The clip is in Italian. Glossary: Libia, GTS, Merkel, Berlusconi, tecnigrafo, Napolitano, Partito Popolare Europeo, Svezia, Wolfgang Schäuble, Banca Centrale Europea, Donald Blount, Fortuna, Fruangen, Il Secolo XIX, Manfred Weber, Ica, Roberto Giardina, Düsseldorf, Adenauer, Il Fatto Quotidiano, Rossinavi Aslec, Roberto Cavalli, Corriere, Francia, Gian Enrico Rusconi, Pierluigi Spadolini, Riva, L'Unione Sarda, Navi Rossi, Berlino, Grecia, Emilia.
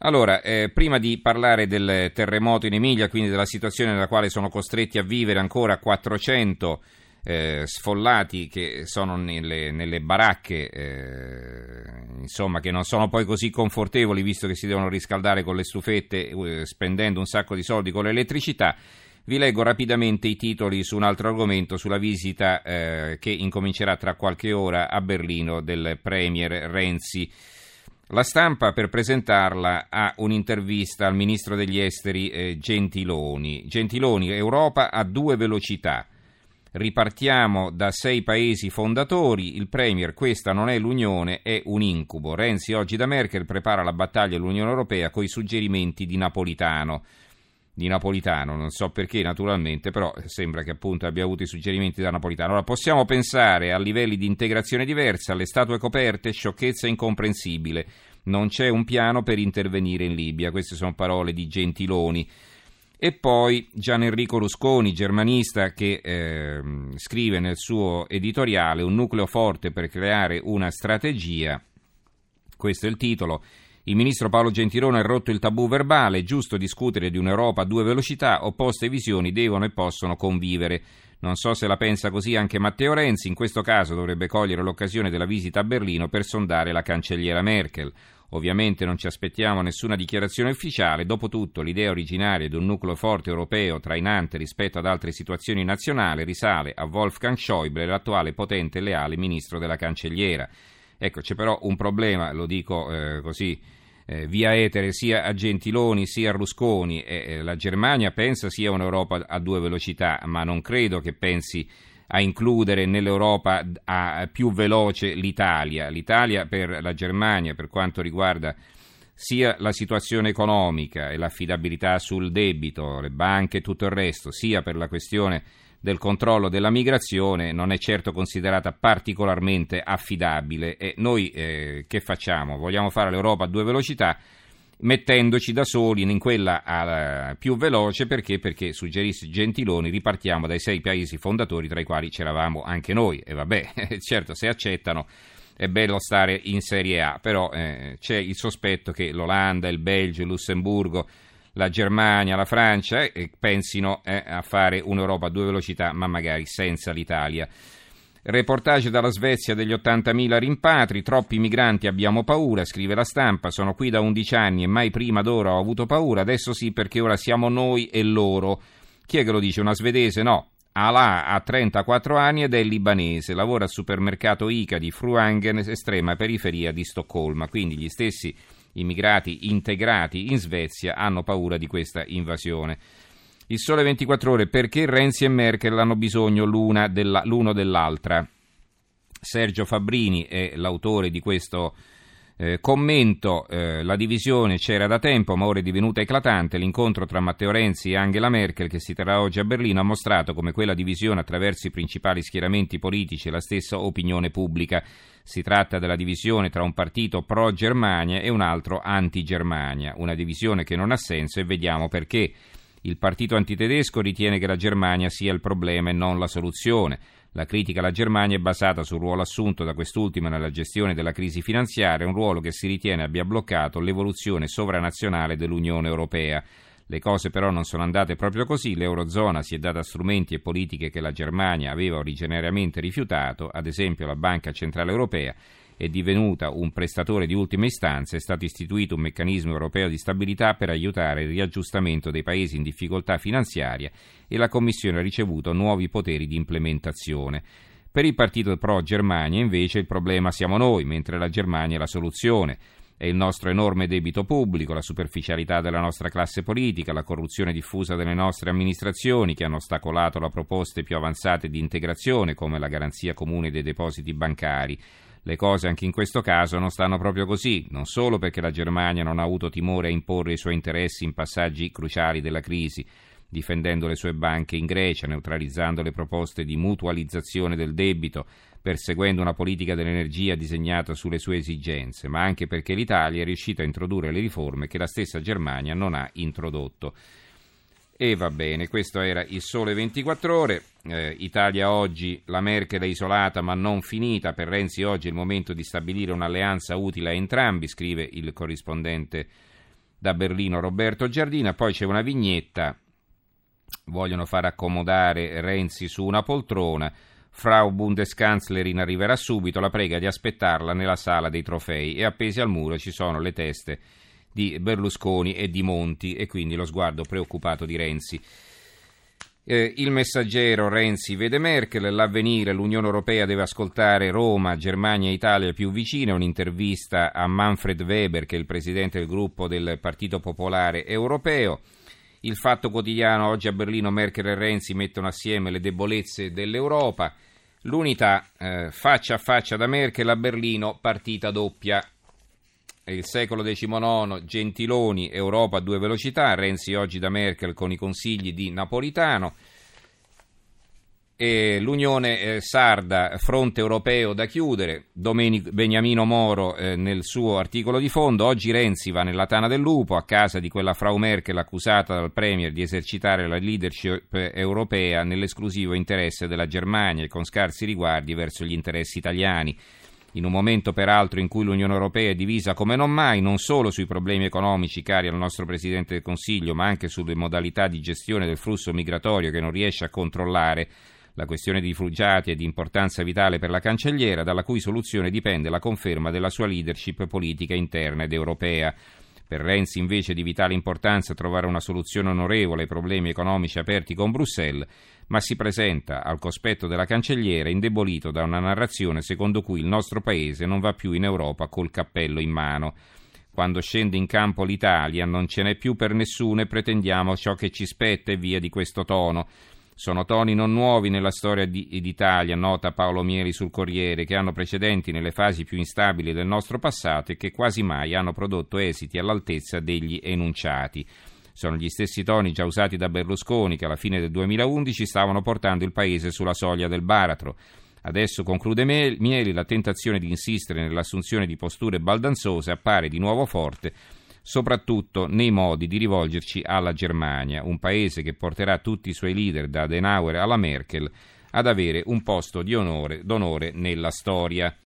Allora, prima di parlare del terremoto in Emilia, quindi della situazione nella quale sono costretti a vivere ancora 400 sfollati che sono nelle baracche, insomma, che non sono poi così confortevoli visto che si devono riscaldare con le stufette, spendendo un sacco di soldi con l'elettricità, vi leggo rapidamente i titoli su un altro argomento, sulla visita che incomincerà tra qualche ora a Berlino del Premier Renzi. La Stampa, per presentarla, ha un'intervista al ministro degli esteri Gentiloni. Gentiloni, Europa a due velocità. Ripartiamo da 6 paesi fondatori, il Premier, questa non è l'Unione, è un incubo. Renzi oggi da Merkel prepara la battaglia all'Unione Europea coi suggerimenti di Napolitano. Di Napolitano, non so perché naturalmente, però sembra che appunto abbia avuto i suggerimenti da Napolitano. Allora, possiamo pensare a livelli di integrazione diversa, alle statue coperte, sciocchezza incomprensibile. Non c'è un piano per intervenire in Libia. Queste sono parole di Gentiloni. E poi Gian Enrico Rusconi, germanista, che scrive nel suo editoriale un nucleo forte per creare una strategia, questo è il titolo, il ministro Paolo Gentiloni ha rotto il tabù verbale, è giusto discutere di un'Europa a due velocità, opposte visioni devono e possono convivere. Non so se la pensa così anche Matteo Renzi, in questo caso dovrebbe cogliere l'occasione della visita a Berlino per sondare la cancelliera Merkel. Ovviamente non ci aspettiamo nessuna dichiarazione ufficiale, dopotutto l'idea originaria di un nucleo forte europeo trainante rispetto ad altre situazioni nazionali risale a Wolfgang Schäuble, l'attuale potente e leale ministro della cancelliera. Ecco, c'è però un problema, lo dico così via etere, sia a Gentiloni sia a Rusconi. La Germania pensa sia un'Europa a due velocità, ma non credo che pensi a includere nell'Europa a più veloce l'Italia. L'Italia per la Germania, per quanto riguarda sia la situazione economica e l'affidabilità sul debito, le banche e tutto il resto, sia per la questione del controllo della migrazione, non è certo considerata particolarmente affidabile. E noi che facciamo? Vogliamo fare l'Europa a due velocità, mettendoci da soli in quella più veloce, perché suggerisce Gentiloni, ripartiamo dai 6 paesi fondatori tra i quali c'eravamo anche noi. E vabbè, certo, se accettano è bello stare in Serie A, però c'è il sospetto che l'Olanda, il Belgio, il Lussemburgo, la Germania, la Francia pensino a fare un'Europa a due velocità, ma magari senza l'Italia. Reportage dalla Svezia degli 80.000 rimpatri, troppi migranti abbiamo paura, scrive la Stampa, sono qui da 11 anni e mai prima d'ora ho avuto paura, adesso sì perché ora siamo noi e loro. Chi è che lo dice? Una svedese? No, Alà ha 34 anni ed è libanese, lavora al supermercato Ica di Fruangen, estrema periferia di Stoccolma, quindi gli stessi immigrati integrati in Svezia hanno paura di questa invasione. Il Sole 24 Ore, perché Renzi e Merkel hanno bisogno l'uno dell'altra. Sergio Fabbrini è l'autore di questo commento. La divisione c'era da tempo, ma ora è divenuta eclatante. L'incontro tra Matteo Renzi e Angela Merkel, che si terrà oggi a Berlino, ha mostrato come quella divisione attraverso i principali schieramenti politici e la stessa opinione pubblica. Si tratta della divisione tra un partito pro-Germania e un altro anti-Germania. Una divisione che non ha senso e vediamo perché. Il partito antitedesco ritiene che la Germania sia il problema e non la soluzione. La critica alla Germania è basata sul ruolo assunto da quest'ultima nella gestione della crisi finanziaria, un ruolo che si ritiene abbia bloccato l'evoluzione sovranazionale dell'Unione Europea. Le cose però non sono andate proprio così, l'Eurozona si è data strumenti e politiche che la Germania aveva originariamente rifiutato, ad esempio la Banca Centrale Europea è divenuta un prestatore di ultima istanza, è stato istituito un meccanismo europeo di stabilità per aiutare il riaggiustamento dei paesi in difficoltà finanziaria e la Commissione ha ricevuto nuovi poteri di implementazione. Per il partito pro-Germania invece il problema siamo noi, mentre la Germania è la soluzione. È il nostro enorme debito pubblico, la superficialità della nostra classe politica, la corruzione diffusa delle nostre amministrazioni che hanno ostacolato le proposte più avanzate di integrazione come la garanzia comune dei depositi bancari. Le cose anche in questo caso non stanno proprio così, non solo perché la Germania non ha avuto timore a imporre i suoi interessi in passaggi cruciali della crisi, difendendo le sue banche in Grecia, neutralizzando le proposte di mutualizzazione del debito, perseguendo una politica dell'energia disegnata sulle sue esigenze, ma anche perché l'Italia è riuscita a introdurre le riforme che la stessa Germania non ha introdotto. E va bene, questo era il Sole 24 Ore. Italia oggi, la Merkel è isolata ma non finita, per Renzi oggi è il momento di stabilire un'alleanza utile a entrambi, scrive il corrispondente da Berlino Roberto Giardina. Poi c'è una vignetta, vogliono far accomodare Renzi su una poltrona, Frau Bundeskanzlerin arriverà subito, la prega di aspettarla nella sala dei trofei, e appesi al muro ci sono le teste di Berlusconi e di Monti, e quindi lo sguardo preoccupato di Renzi. Il Messaggero, Renzi vede Merkel, l'Avvenire, l'Unione Europea deve ascoltare Roma, Germania e Italia più vicine, un'intervista a Manfred Weber che è il presidente del gruppo del Partito Popolare Europeo. Il Fatto Quotidiano, oggi a Berlino Merkel e Renzi mettono assieme le debolezze dell'Europa. L'Unità, faccia a faccia da Merkel a Berlino, partita doppia. Il Secolo XIX, Gentiloni, Europa a due velocità, Renzi oggi da Merkel con i consigli di Napolitano. E L'Unione Sarda, fronte europeo da chiudere, Domenico Beniamino Moro nel suo articolo di fondo. Oggi Renzi va nella tana del lupo, a casa di quella Frau Merkel accusata dal Premier di esercitare la leadership europea nell'esclusivo interesse della Germania e con scarsi riguardi verso gli interessi italiani. In un momento peraltro in cui l'Unione Europea è divisa come non mai, non solo sui problemi economici cari al nostro Presidente del Consiglio, ma anche sulle modalità di gestione del flusso migratorio che non riesce a controllare, la questione di rifugiati è di importanza vitale per la cancelliera, dalla cui soluzione dipende la conferma della sua leadership politica interna ed europea. Per Renzi invece è di vitale importanza trovare una soluzione onorevole ai problemi economici aperti con Bruxelles, ma si presenta al cospetto della cancelliera indebolito da una narrazione secondo cui il nostro paese non va più in Europa col cappello in mano. Quando scende in campo l'Italia non ce n'è più per nessuno e pretendiamo ciò che ci spetta e via di questo tono. Sono toni non nuovi nella storia d'Italia, nota Paolo Mieli sul Corriere, che hanno precedenti nelle fasi più instabili del nostro passato e che quasi mai hanno prodotto esiti all'altezza degli enunciati. Sono gli stessi toni già usati da Berlusconi, che alla fine del 2011 stavano portando il paese sulla soglia del baratro. Adesso, conclude Mieli, la tentazione di insistere nell'assunzione di posture baldanzose appare di nuovo forte, soprattutto nei modi di rivolgerci alla Germania, un paese che porterà tutti i suoi leader, da Adenauer alla Merkel, ad avere un posto d'onore nella storia.